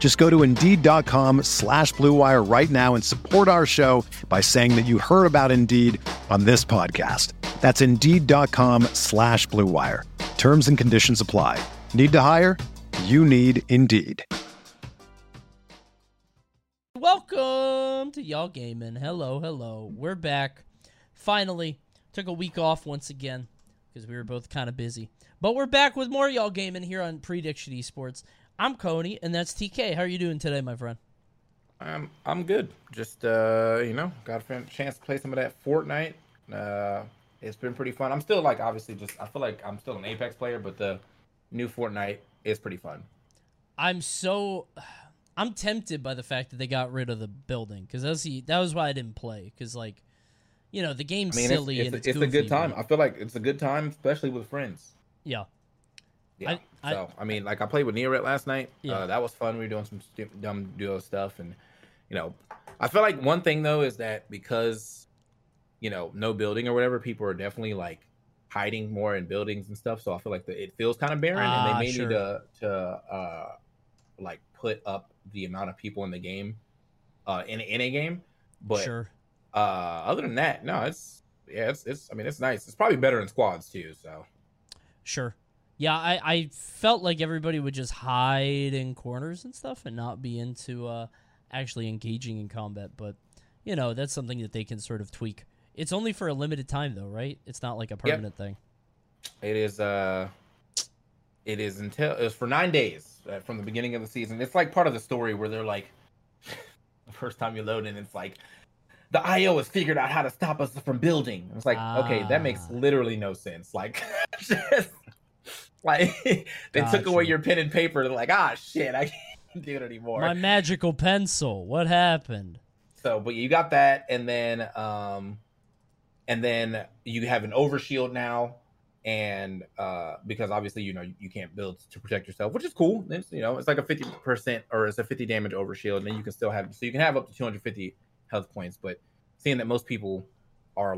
Just go to Indeed.com/Blue Wire right now and support our show by saying that you heard about Indeed on this podcast. That's Indeed.com/Blue Wire. Terms and conditions apply. Need to hire? You need Indeed. Welcome to Y'all Gaming. Hello, hello. We're back. Finally, took a week off once again because we were both kind of busy. But we're back with more Y'all Gaming here on Prediction Esports. I'm Coney, and that's TK. How are you doing today, my friend? I'm good. Just, got a chance to play some of that Fortnite. It's been pretty fun. I'm still, I feel like I'm still an Apex player, but the new Fortnite is pretty fun. I'm tempted by the fact that they got rid of the building, because that was why I didn't play, because, the game's silly it's goofy, a good time. Right? I feel like it's a good time, especially with friends. Yeah. Yeah. I played with Nirit last night. Yeah. That was fun. We were doing some dumb duo stuff. And, I feel like one thing, though, is that because, no building or whatever, people are definitely, hiding more in buildings and stuff. So I feel like it feels kind of barren. And they may need to put up the amount of people in the game, in a game. But other than that, no, it's nice. It's probably better in squads, too. So. Sure. Yeah, I felt like everybody would just hide in corners and stuff and not be into actually engaging in combat. But, that's something that they can sort of tweak. It's only for a limited time, though, right? It's not like a permanent thing. It is it was for 9 days from the beginning of the season. It's like part of the story where they're like, the first time you load in, it's like, the IO has figured out how to stop us from building. It's like, okay, that makes literally no sense. They took away your pen and paper. They're like, shit, I can't do it anymore. My magical pencil. What happened? So, but you got that, and then you have an overshield now, and because obviously you can't build to protect yourself, which is cool. It's, it's like a 50% or it's a 50 damage overshield, and then you can still have up to 250 health points. But seeing that most people are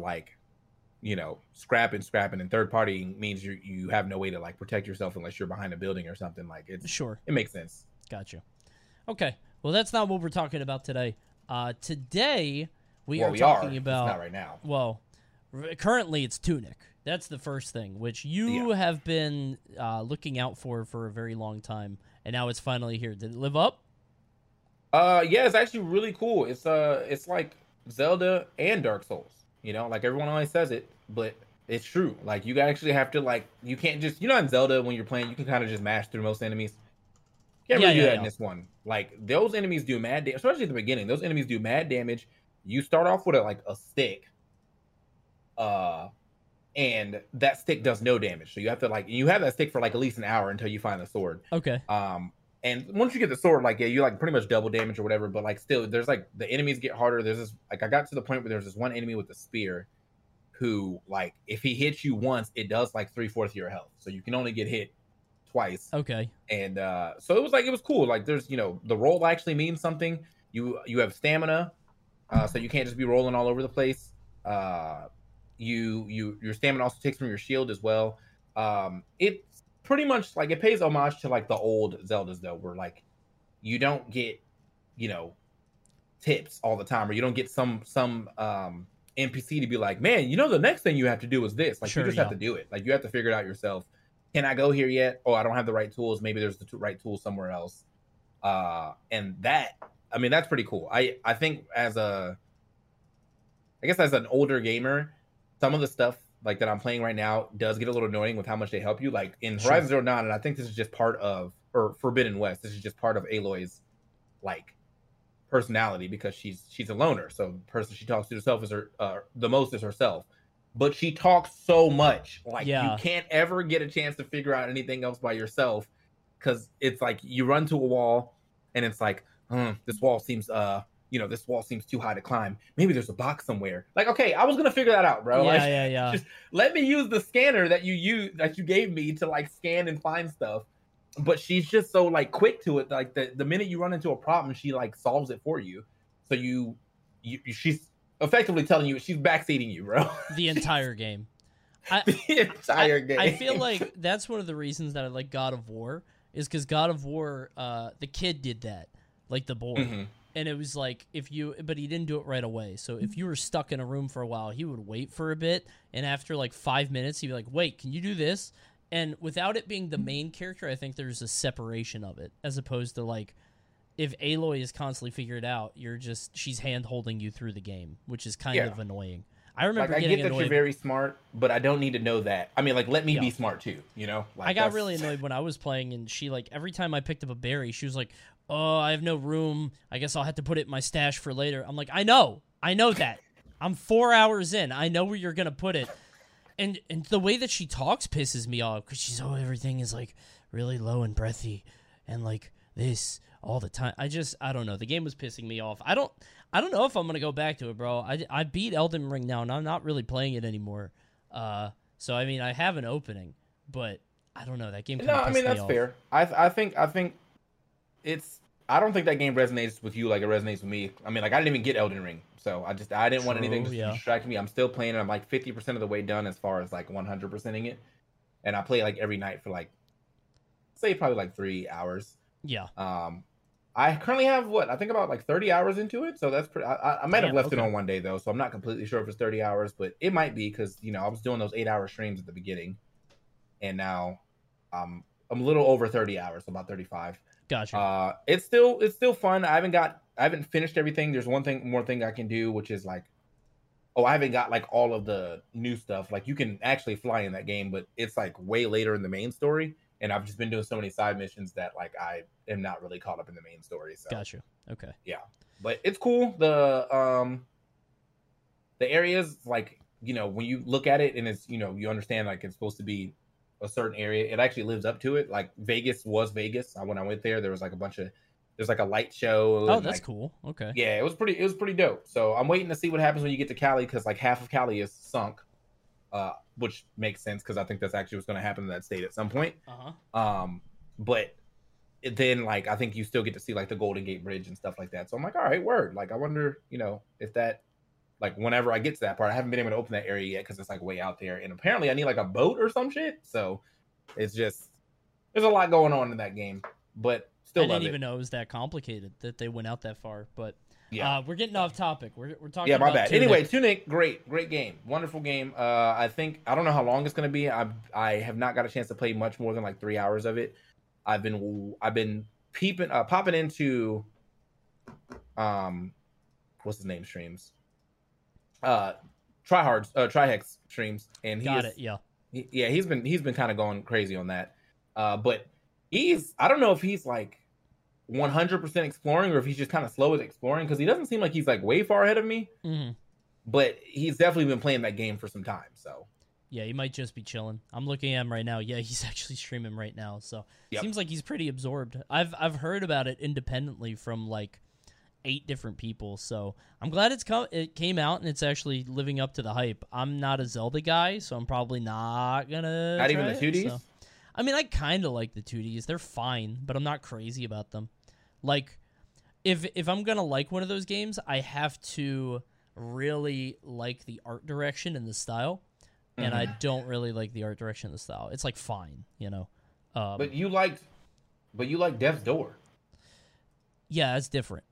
scrapping and third party means you have no way to protect yourself unless you're behind a building or something. It makes sense. Gotcha. Okay. Well, that's not what we're talking about today. Today we are talking about, it's not right now. Well, currently it's Tunic. That's the first thing, which you have been looking out for a very long time, and now it's finally here. Did it live up? Yeah, it's actually really cool. It's like Zelda and Dark Souls. Everyone always says it, but it's true. You actually have to, you can't just... in Zelda, when you're playing, you can kind of just mash through most enemies. Can't really do that in this one. Those enemies do mad damage. Especially at the beginning, those enemies do mad damage. You start off with, a stick. And that stick does no damage. So you have to, you have that stick for, at least an hour until you find the sword. Okay. And once you get the sword, you, pretty much double damage or whatever. But, still, there's, the enemies get harder. There's this, I got to the point where there's this one enemy with a spear who, if he hits you once, it does 3/4 of your health. So you can only get hit twice. Okay. And so it was it was cool. There's, the roll actually means something. You have stamina, so you can't just be rolling all over the place. Your stamina also takes from your shield as well. It's pretty much it pays homage to the old Zeldas, though, where you don't get, tips all the time, or you don't get some NPC to be man, the next thing you have to do is this. You just have to do it. You have to figure it out yourself. Can I go here yet? Oh, I don't have the right tools. Maybe there's the right tool somewhere else. And that, that's pretty cool. I think as an older gamer, some of the stuff like that I'm playing right now does get a little annoying with how much they help you. Like in Horizon Zero Dawn, and I think this is just part of, or Forbidden West, this is just part of Aloy's like personality, because she's a loner. So the person she talks to herself is her, the most is herself. But she talks so much, like you can't ever get a chance to figure out anything else by yourself, because it's like you run to a wall and it's like, this wall seems, you know, this wall seems too high to climb. Maybe there's a box somewhere. Like, okay, I was gonna figure that out, bro. Just let me use the scanner that you used, that you gave me to like scan and find stuff. But she's just so like quick to it. Like the minute you run into a problem, she like solves it for you. So she's effectively telling you she's backseating you, bro. The entire game. The entire game. I feel like that's one of the reasons that I like God of War, is because God of War, the kid did that, like the boy. Mm-hmm. And it was like, but he didn't do it right away. So if you were stuck in a room for a while, he would wait for a bit. And after like 5 minutes, he'd be like, wait, can you do this? And without it being the main character, I think there's a separation of it, as opposed to like, if Aloy is constantly figured out, you're just, she's hand-holding you through the game, which is kind of annoying. I remember like, getting annoyed. I get that you're very smart, but I don't need to know that. I mean, like, let me be smart, too, you know? Like, I got really annoyed when I was playing, and she, like, every time I picked up a berry, she was like, oh, I have no room. I guess I'll have to put it in my stash for later. I'm like, I know that. I'm 4 hours in. I know where you're going to put it. And the way that she talks pisses me off, because she's, everything is, like, really low and breathy, and, like, this all the time. I don't know. The game was pissing me off. I don't know if I'm gonna go back to it, bro. I beat Elden Ring now, and I'm not really playing it anymore. So I mean, I have an opening, but I don't know. That game kind of pissed me off. No, I mean that's fair. I think it's. I don't think that game resonates with you like it resonates with me. I mean, like I didn't even get Elden Ring, so I didn't want anything to distract me. I'm still playing it. I'm like 50% of the way done as far as like 100%ing it, and I play like every night for like, say probably like 3 hours. Yeah. I currently have what I think about like 30 hours into it, so that's pretty. I might have left it on one day though, so I'm not completely sure if it's 30 hours, but it might be, because you know I was doing those 8-hour streams at the beginning, and now I'm a little over 30 hours, so about 35. Gotcha. It's still fun. I haven't finished everything. There's one more thing I can do, which is like, I haven't got like all of the new stuff. Like you can actually fly in that game, but it's like way later in the main story. And I've just been doing so many side missions that like I am not really caught up in the main story. So. Gotcha. Okay. Yeah, but it's cool. The areas, like, you know, when you look at it and it's, you know, you understand like it's supposed to be a certain area. It actually lives up to it. Like Vegas was Vegas. When I went there was like a bunch of, there's like a light show. Oh, that's like, cool. Okay. Yeah, it was pretty dope. So I'm waiting to see what happens when you get to Cali, because like half of Cali is sunk. Which makes sense, because I think that's actually what's going to happen in that state at some point. Uh-huh. But then, like, I think you still get to see, like, the Golden Gate Bridge and stuff like that. So I'm like, all right, word. Like, I wonder, you know, if that, like, whenever I get to that part, I haven't been able to open that area yet because it's, like, way out there. And apparently I need, like, a boat or some shit. So it's just, there's a lot going on in that game. But still love it. I didn't even know it was that complicated that they went out that far, but... Yeah, we're getting off topic. We're talking. Yeah, my bad. Tunic. Anyway, Tunic, great game, wonderful game. I don't know how long it's gonna be. I have not got a chance to play much more than like 3 hours of it. I've been peeping, popping into, what's his name streams, Trihex streams, and he's been kind of going crazy on that. But I don't know if he's like 100% exploring, or if he's just kind of slow at exploring, because he doesn't seem like he's like way far ahead of me. Mm-hmm. But he's definitely been playing that game for some time, so yeah, he might just be chilling. I'm looking at him right now. Yeah, he's actually streaming right now, so seems like he's pretty absorbed. I've heard about it independently from like 8 different people, so I'm glad it came out and it's actually living up to the hype. I'm not a Zelda guy, so I'm probably not gonna not even the 2Ds. So. I mean, I kind of like the 2Ds. They're fine, but I'm not crazy about them. Like, if I'm going to like one of those games, I have to really like the art direction and the style. And I don't really like the art direction and the style. It's, like, fine, you know. But you like Death Door. Yeah, that's different.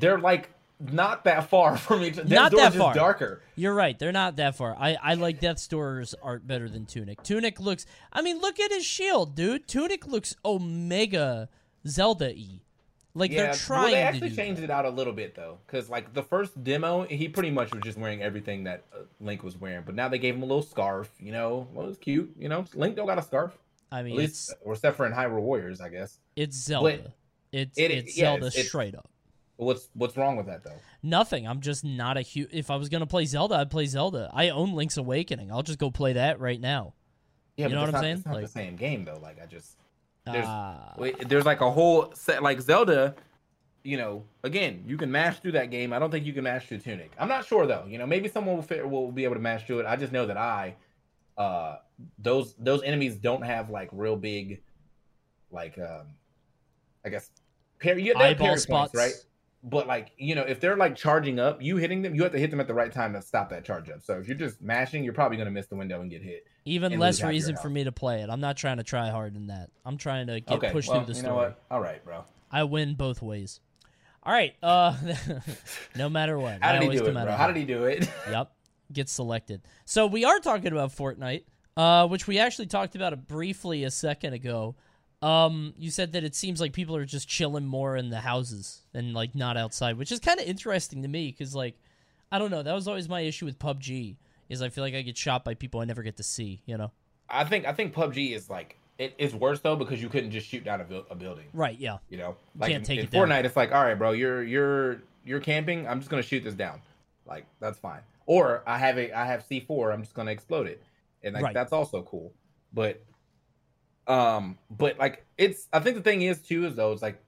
They're, like, not that far from each other. Not that far. Darker. You're right. They're not that far. I like Death Door's art better than Tunic. Tunic looks... I mean, look at his shield, dude. Tunic looks Omega Zelda-y. Like, yeah, they're trying to do that. Well, they actually changed it out a little bit, though. Because, like, the first demo, he pretty much was just wearing everything that Link was wearing. But now they gave him a little scarf, you know? Well, it was cute, you know? Link don't got a scarf. I mean, at least, or except for in Hyrule Warriors, I guess. It's Zelda. But it's Zelda straight up. What's wrong with that, though? Nothing. I'm just not a huge... If I was going to play Zelda, I'd play Zelda. I own Link's Awakening. I'll just go play that right now. Yeah, you know what I'm saying? It's not like the same game, though. Like, I just... There's like a whole set, like Zelda, you know, again, you can mash through that game. I don't think you can mash through Tunic. I'm not sure, though. You know, maybe someone will be able to mash through it. I just know that those enemies don't have like real big, like, I guess, eyeball spots, right? But like, you know, if they're like charging up, you hitting them, you have to hit them at the right time to stop that charge up. So if you're just mashing, you're probably going to miss the window and get hit. Even less reason for me to play it. I'm not trying to try hard in that. I'm trying to get pushed through the story. You know what? All right, bro. I win both ways. All right. No matter what. How did he do it, bro? How did he do it? Yep. Get selected. So we are talking about Fortnite, which we actually talked about briefly a second ago. You said that it seems like people are just chilling more in the houses and, like, not outside, which is kind of interesting to me because, like, I don't know. That was always my issue with PUBG is I feel like I get shot by people I never get to see, you know? I think PUBG is, like, it's worse, though, because you couldn't just shoot down a building. Right, yeah. You know? Like, can't take it down. In Fortnite, it's like, all right, bro, you're camping. I'm just going to shoot this down. Like, that's fine. Or I have C4. I'm just going to explode it. And, like, that's also cool. But like it's, I think the thing is too, is though, it's like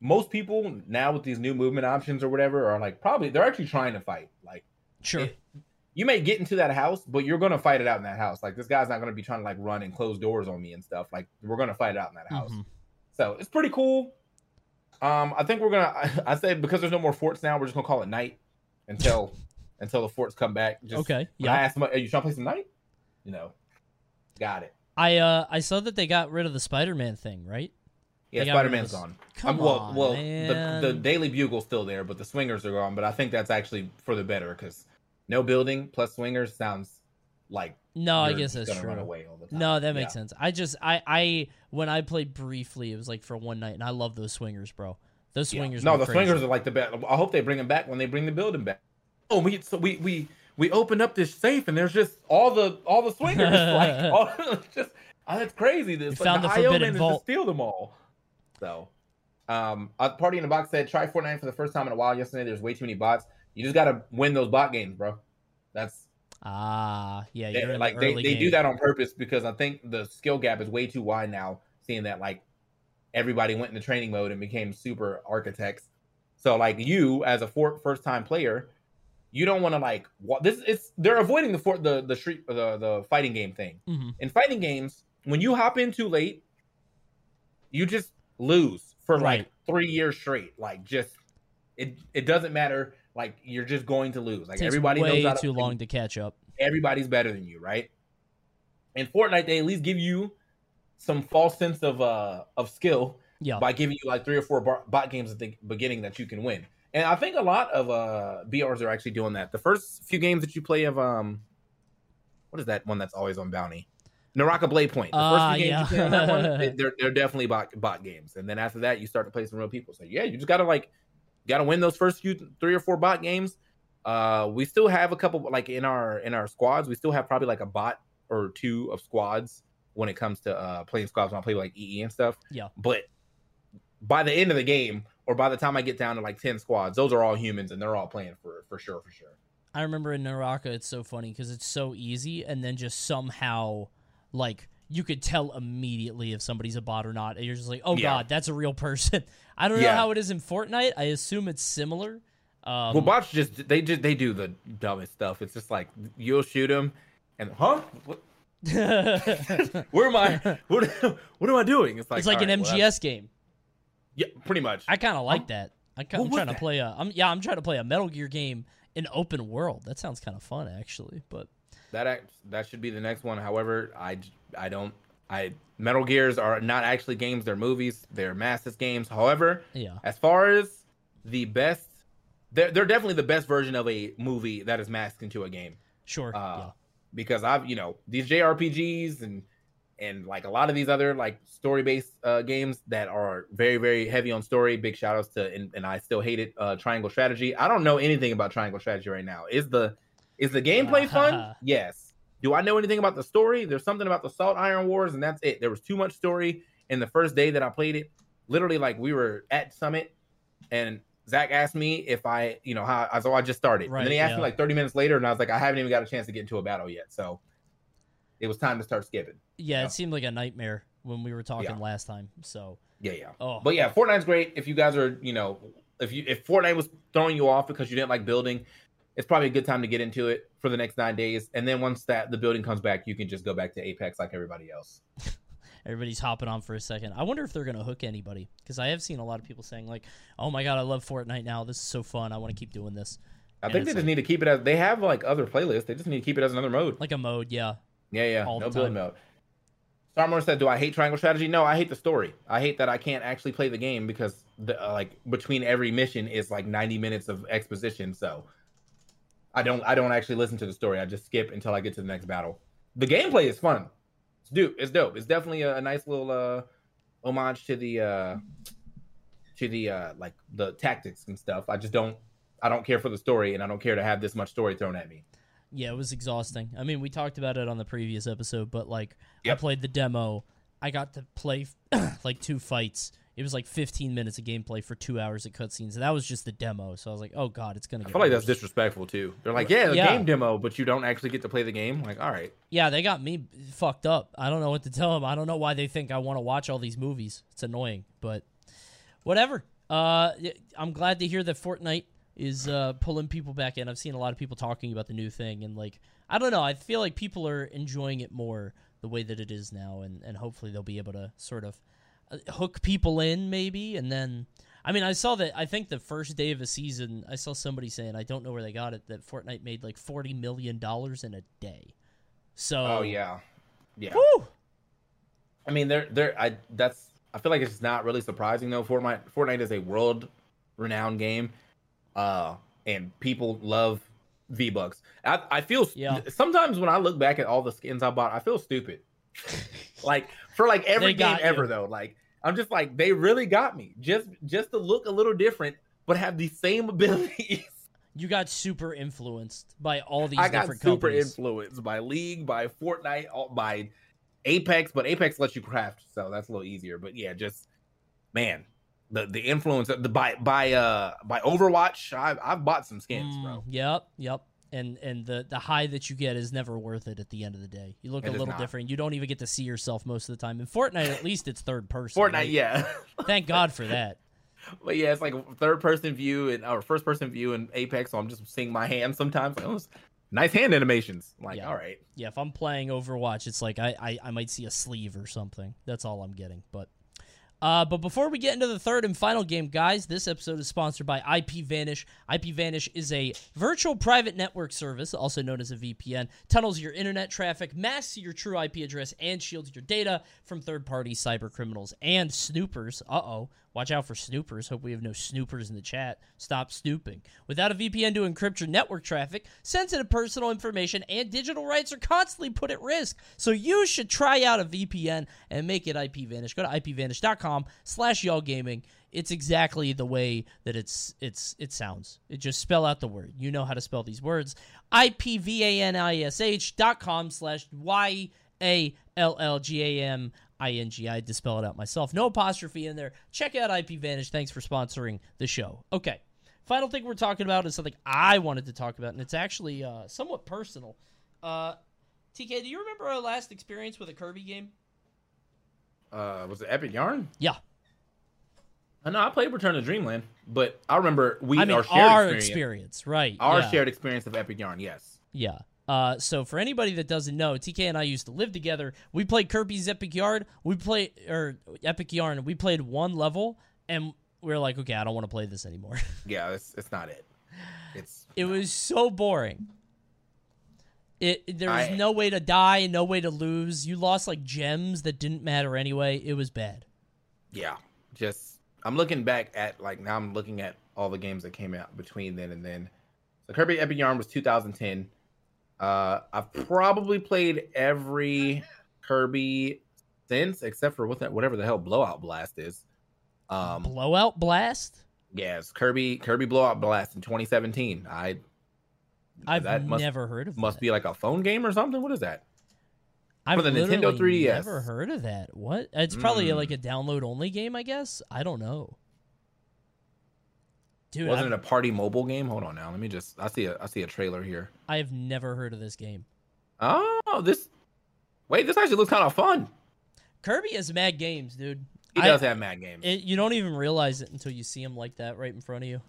most people now with these new movement options or whatever are like, probably they're actually trying to fight. Like, sure. You may get into that house, but you're going to fight it out in that house. Like this guy's not going to be trying to like run and close doors on me and stuff. Like we're going to fight it out in that house. Mm-hmm. So it's pretty cool. I think we're going to, I say because there's no more forts now, we're just gonna call it night until the forts come back. Just, okay. Yeah. I asked them, are you trying to play some night? You know, got it. I saw that they got rid of the Spider-Man thing, right? Yeah, Spider-Man's gone. Come on, well, man. The Daily Bugle's still there, but the Swingers are gone. But I think that's actually for the better because no building plus Swingers sounds like no. I guess that's true. Run away all the time. No, that makes sense. I just I when I played briefly, it was like for one night, and I love those Swingers, bro. Those Swingers. Yeah. No, the Swingers are like the best. I hope they bring them back when they bring the building back. Oh, we opened up this safe and there's just all the Swingers. Like, that's crazy. This you found the forbidden vault. To steal them all. So, Party in the Box said, try Fortnite for the first time in a while yesterday. There's way too many bots. You just got to win those bot games, bro. That's yeah. You're in like the early they do that on purpose because I think the skill gap is way too wide now. Seeing that like everybody went into training mode and became super architects. So like you as a first time player. You don't want to like this. It's they're avoiding the fighting game thing. Mm-hmm. In fighting games, when you hop in too late, you just lose for like 3 years straight. Like just it doesn't matter. Like you're just going to lose. Like everybody knows how to long to catch up. Everybody's better than you, right? In Fortnite, they at least give you some false sense of skill by giving you like 3 or 4 bot games at the beginning that you can win. And I think a lot of BRs are actually doing that. The first few games that you play of what is that one that's always on bounty? Naraka Blade Point. The first few games you play on that one, they're definitely bot games. And then after that, you start to play some real people. So yeah, you just gotta win those first few 3 or 4 bot games. We still have a couple like in our squads. We still have probably like a bot or two of squads when it comes to playing squads. When I play like EE and stuff. Yeah. But by the end of the game. Or by the time I get down to like 10 squads, those are all humans and they're all playing for sure. I remember in Naraka, it's so funny because it's so easy and then just somehow like you could tell immediately if somebody's a bot or not. And you're just like, oh God, that's a real person. I don't know how it is in Fortnite. I assume it's similar. Well, bots they do the dumbest stuff. It's just like you'll shoot them and what? Where am I? What am I doing? It's like an MGS game. Yeah, pretty much. I kind of like that. I'm trying to play a Metal Gear game in open world. That sounds kind of fun, actually. But that should be the next one. However, I Metal Gears are not actually games. They're movies. They're massive games. However, as far as the best, they're definitely the best version of a movie that is masked into a game. Sure. Because I've these JRPGs and. And like a lot of these other like story-based games that are very, very heavy on story, big shout outs to, and I still hate it, Triangle Strategy. I don't know anything about Triangle Strategy right now. Is the gameplay fun? Yes. Do I know anything about the story? There's something about the Salt Iron Wars, and that's it. There was too much story in the first day that I played it. Literally, like, we were at Summit, and Zach asked me if I, you know, how, so I just started. Right, and then he asked me like 30 minutes later, and I was like, I haven't even got a chance to get into a battle yet. So it was time to start skipping. Yeah, it seemed like a nightmare when we were talking last time. So but yeah, Fortnite's great. If you guys are, you know, if Fortnite was throwing you off because you didn't like building, it's probably a good time to get into it for the next 9 days. And then once that the building comes back, you can just go back to Apex like everybody else. Everybody's hopping on for a second. I wonder if they're going to hook anybody, because I have seen a lot of people saying like, oh my God, I love Fortnite now. This is so fun. I want to keep doing this. I think they just need to keep it as, they have like other playlists. They just need to keep it as another mode. Like a mode, yeah. No build mode. Starmore said, do I hate Triangle Strategy? No, I hate the story. I hate that I can't actually play the game because the, like between every mission is like 90 minutes of exposition. So I don't actually listen to the story. I just skip until I get to the next battle. The gameplay is fun. It's dope. It's definitely a nice little homage to the like the tactics and stuff. I just don't care for the story, and I don't care to have this much story thrown at me. Yeah, it was exhausting. I mean, we talked about it on the previous episode, but like I played the demo. I got to play like two fights. It was like 15 minutes of gameplay for 2 hours of cutscenes, and that was just the demo. So I was like, oh God, it's gonna get worse. That's disrespectful too. They're like, yeah, the game demo, but you don't actually get to play the game. Like, all right. Yeah, they got me fucked up. I don't know what to tell them. I don't know why they think I want to watch all these movies. It's annoying, but whatever. I'm glad to hear that Fortnite is pulling people back in. I've seen a lot of people talking about the new thing, and like, I don't know. I feel like people are enjoying it more the way that it is now, and hopefully they'll be able to sort of hook people in, maybe. And then, I mean, I saw that, I think the first day of the season, I saw somebody saying, I don't know where they got it, that Fortnite made like $40 million in a day. So Woo! I mean, I feel like it's not really surprising though. Fortnite is a world renowned game, and people love V-Bucks. I feel sometimes when I look back at all the skins I bought, I feel stupid. Like, for like every game ever though, like I'm just like, they really got me just to look a little different but have the same abilities. You got super influenced by all these different companies. I got super influenced by League, by Fortnite, by Apex, but Apex lets you craft, so that's a little easier. But yeah, just, man, the influence of the by Overwatch. I've bought some skins, bro. Yep. And the high that you get is never worth it at the end of the day. You look a little different. You don't even get to see yourself most of the time. In Fortnite, at least it's third person. Fortnite, right? Yeah. Thank God for that. But yeah, it's like third person view or first person view in Apex, so I'm just seeing my hands sometimes. Like, oh, nice hand animations. I'm like, all right. Yeah, if I'm playing Overwatch, it's like I might see a sleeve or something. That's all I'm getting. But before we get into the third and final game, guys, this episode is sponsored by IPVanish. IPVanish is a virtual private network service, also known as a VPN. Tunnels your internet traffic, masks your true IP address, and shields your data from third-party cyber criminals and snoopers. Uh-oh. Watch out for snoopers. Hope we have no snoopers in the chat. Stop snooping. Without a VPN to encrypt your network traffic, sensitive personal information and digital rights are constantly put at risk. So you should try out a VPN and make it IPVanish. Go to IPVanish.com/y'allgaming. It's exactly the way that it sounds. It just spell out the word. You know how to spell these words. IPVanish.com/YALLGAMING. I had to spell it out myself. No apostrophe in there. Check out IPVanish. Thanks for sponsoring the show. Okay. Final thing we're talking about is something I wanted to talk about, and it's actually somewhat personal. TK, do you remember our last experience with a Kirby game? Was it Epic Yarn? Yeah. No, I played Return to Dream Land, but I remember our shared experience of Epic Yarn, yes. Yeah. So for anybody that doesn't know, TK and I used to live together. We played Kirby's Epic Yarn. We played one level, and we were like, okay, I don't want to play this anymore. Yeah, it's not it. It was so boring. There was no way to die, no way to lose. You lost like gems that didn't matter anyway. It was bad. Yeah, I'm looking back at now. I'm looking at all the games that came out between then and then. So Kirby Epic Yarn was 2010. I've probably played every Kirby since, except for whatever the hell Blowout Blast is. Blowout Blast? Yes, Kirby Blowout Blast in 2017. I've never heard of that. Must be like a phone game or something? What is that? I've for the Nintendo 3DS. I've never heard of that. What? It's probably like a download-only game, I guess. I don't know. Dude, wasn't it a party mobile game? Hold on now. Let me just... I see a trailer here. I have never heard of this game. Oh, this... Wait, this actually looks kind of fun. Kirby has mad games, dude. He does have mad games. You don't even realize it until you see him like that right in front of you.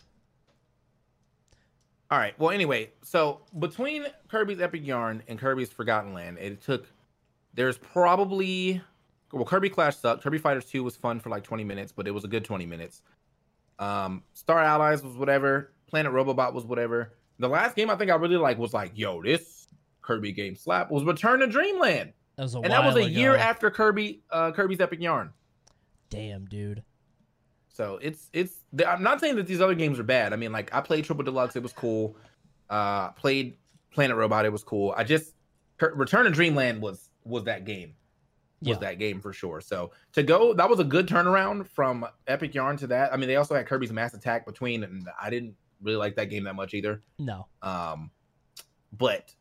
All right. Well, anyway, so between Kirby's Epic Yarn and Kirby's Forgotten Land, it took... There's probably... Well, Kirby Clash sucked. Kirby Fighters 2 was fun for like 20 minutes, but it was a good 20 minutes. Star Allies was whatever. Planet Robobot was whatever. The last game I think I really liked was like, yo, this Kirby game slap, was Return to Dream Land. That was a while ago. And that was a year after Kirby's Epic Yarn. Damn, dude. So it's. I'm not saying that these other games are bad. I mean, like, I played Triple Deluxe. It was cool. Played Planet Robot. It was cool. I just... Return to Dream Land was that game. Was that game for sure. So to go... That was a good turnaround from Epic Yarn to that. I mean, they also had Kirby's Mass Attack between, and I didn't really like that game that much either. No. But...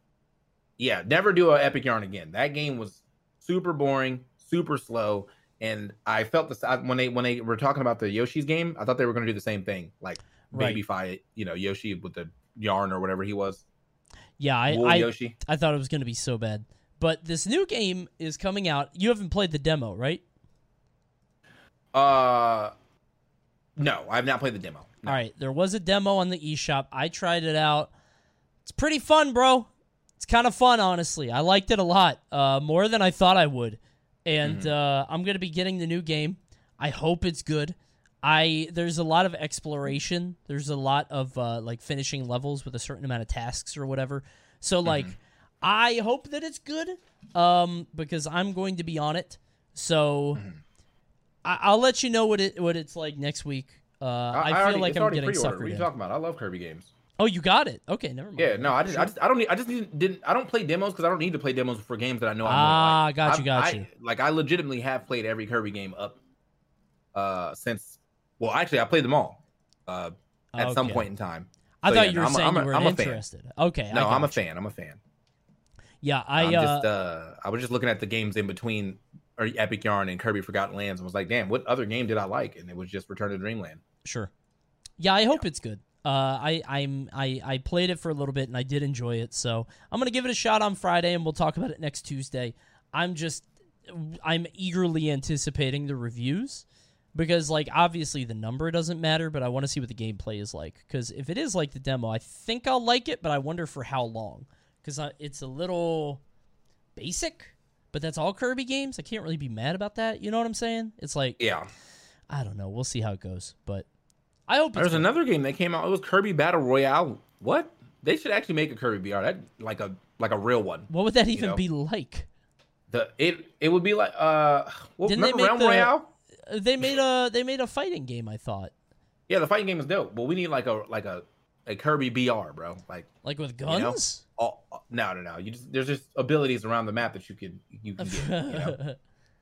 Yeah, never do an Epic Yarn again. That game was super boring, super slow, and I felt this when they were talking about the Yoshi's game. I thought they were going to do the same thing, like babyfy, you know, Yoshi with the yarn or whatever he was. Yeah, I thought it was going to be so bad. But this new game is coming out. You haven't played the demo, right? No, I've not played the demo. No. All right, there was a demo on the eShop. I tried it out. It's pretty fun, bro. It's kind of fun, honestly. I liked it a lot, more than I thought I would. And I'm going to be getting the new game. I hope it's good. There's a lot of exploration. There's a lot of like finishing levels with a certain amount of tasks or whatever. So like, I hope that it's good, because I'm going to be on it. So I'll let you know what it's like next week. I feel like I'm getting suckered. What are you talking about? I love Kirby games. Oh, you got it. Okay, never mind. Yeah, no, I don't play demos because I don't need to play demos for games that I know I'm going to like. Got you. Like, I legitimately have played every Kirby game up since. Well, actually, I played them all at some point in time. So, I thought you were saying you were interested. Okay, no, I'm a fan. I'm a fan. Yeah, I was just looking at the games in between Epic Yarn and Kirby Forgotten Lands and was like, damn, what other game did I like? And it was just Return to Dreamland. Sure. Yeah, I hope it's good. I played it for a little bit and I did enjoy it, so I'm gonna give it a shot on Friday and we'll talk about it next Tuesday. I'm eagerly anticipating the reviews because, like, obviously the number doesn't matter, but I want to see what the gameplay is like, because if it is like the demo, I think I'll like it, but I wonder for how long, because it's a little basic, but that's all Kirby games. I can't really be mad about that. You know what I'm saying? It's like, yeah, I don't know. We'll see how it goes, but. I hope there's another game that came out. It was Kirby Battle Royale. What? They should actually make a Kirby BR. That like a real one. What would that even be like? It would be like Realm Royale? They made a fighting game, I thought. Yeah, the fighting game is dope. But we need like a Kirby BR, bro. Like with guns? You know? Oh, no. There's just abilities around the map that you can get, you know.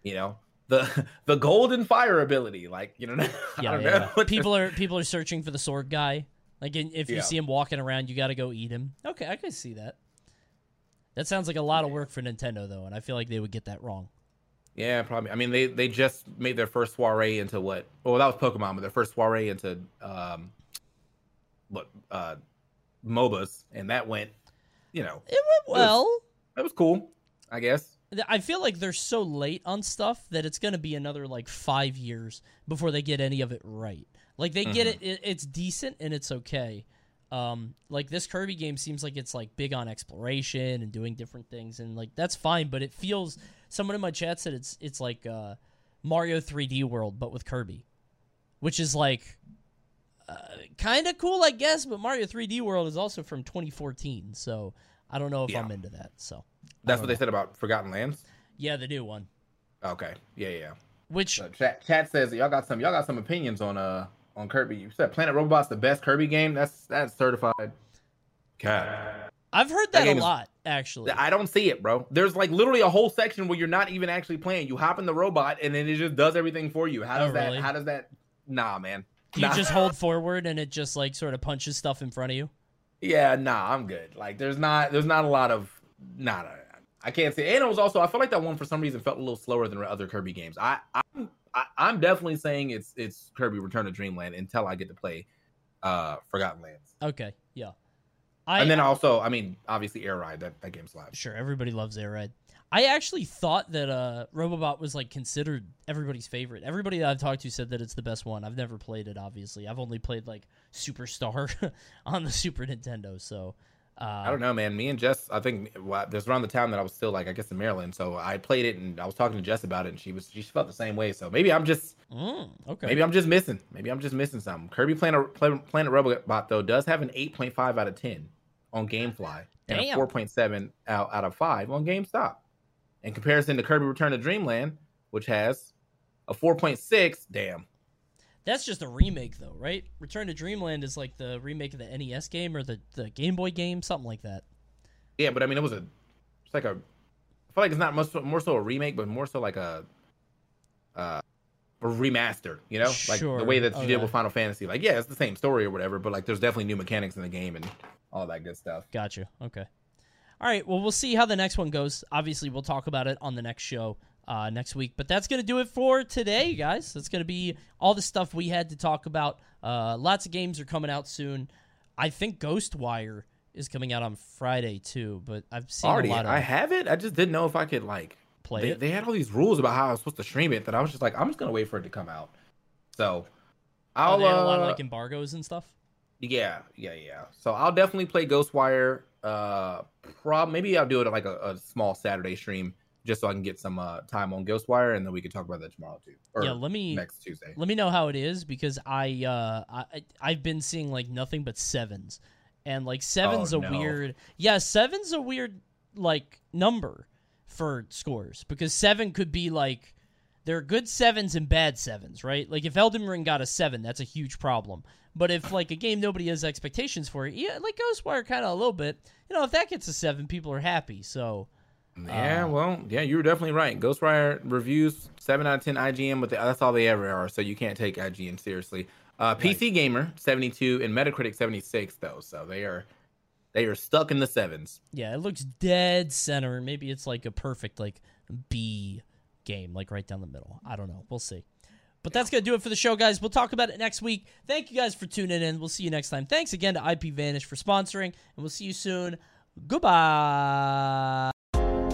You know? The golden fire ability, like, you know, I don't know. People are searching for the sword guy. Like, if you see him walking around, you got to go eat him. Okay, I can see that. That sounds like a lot of work for Nintendo, though, and I feel like they would get that wrong. Yeah, probably. I mean, they just made their first soiree into what? Well, that was Pokemon, but their first soiree into MOBAs, and that went, you know, it went well. That was cool, I guess. I feel like they're so late on stuff that it's going to be another, like, 5 years before they get any of it right. Like, they get it. It's decent, and it's okay. Like, this Kirby game seems like it's, like, big on exploration and doing different things, and, like, that's fine, but it feels... Someone in my chat said it's like Mario 3D World, but with Kirby, which is, like, kind of cool, I guess, but Mario 3D World is also from 2014, so... I don't know if I'm into that, so. That's what they said about Forgotten Lands? Yeah, the new one. Okay. Yeah. Which chat says that y'all got some opinions on Kirby. You said Planet Robobot's the best Kirby game? That's certified. God. I've heard that a lot, actually. I don't see it, bro. There's like literally a whole section where you're not even actually playing. You hop in the robot and then it just does everything for you. How does that? How does that? Nah, man. Do you just hold forward and it just like sort of punches stuff in front of you? Yeah, nah, I'm good. Like there's not a lot of I can't say. And it was also, I feel like that one for some reason felt a little slower than other Kirby games. I'm definitely saying it's Kirby Return to Dream Land until I get to play Forgotten Lands. Okay, yeah. And then also, I mean, obviously Air Ride, that game slaps. Sure, everybody loves Air Ride. I actually thought that Robobot was like considered everybody's favorite. Everybody that I've talked to said that it's the best one. I've never played it, obviously. I've only played like Superstar on the Super Nintendo, so... I don't know, man. Me and Jess, I think there's around the time that I was still like, I guess in Maryland. So I played it and I was talking to Jess about it and she felt the same way. So maybe I'm just, okay. Maybe I'm just missing. Maybe I'm just missing something. Kirby Planet Robobot though does have an 8.5 out of 10 on GameFly and a 4.7 out of 5 on GameStop. In comparison to Kirby Return to Dream Land, which has a 4.6. Damn. That's just a remake, though, right? Return to Dream Land is like the remake of the NES game or the Game Boy game, something like that. Yeah, but I mean, it's like a, I feel like it's not much more so a remake, but more so like a remaster, you know, like the way that you did with Final Fantasy. Like, yeah, it's the same story or whatever, but like, there's definitely new mechanics in the game and all that good stuff. Gotcha. Okay. All right. Well, we'll see how the next one goes. Obviously, we'll talk about it on the next show. Next week. But that's going to do it for today, guys. That's going to be all the stuff we had to talk about. Lots of games are coming out soon. I think Ghostwire is coming out on Friday, too. But I've seen a lot of... I have it. I just didn't know if I could, like... play it. They had all these rules about how I was supposed to stream it that I was just like, I'm just going to wait for it to come out. So, I'll... they had a lot of, like, embargoes and stuff? Yeah. So, I'll definitely play Ghostwire. Maybe I'll do it at, like, a small Saturday stream. Just so I can get some time on Ghostwire, and then we can talk about that tomorrow too. Or yeah, next Tuesday. Let me know how it is because I've been seeing like nothing but sevens, and like seven's weird. Yeah, seven's a weird like number for scores because seven could be like there are good sevens and bad sevens, right? Like if Elden Ring got a 7, that's a huge problem. But if like a game nobody has expectations for, yeah, like Ghostwire kind of a little bit. You know, if that gets a 7, people are happy. So. Yeah, you were definitely right. Ghostwire reviews 7 out of 10 IGN, but that's all they ever are, so you can't take IGN seriously. PC Gamer 72 and Metacritic 76 though, so they are stuck in the 7s. Yeah, it looks dead center. Maybe it's like a perfect like B game, like right down the middle. I don't know. We'll see. But that's going to do it for the show, guys. We'll talk about it next week. Thank you guys for tuning in. We'll see you next time. Thanks again to IPVanish for sponsoring, and we'll see you soon. Goodbye.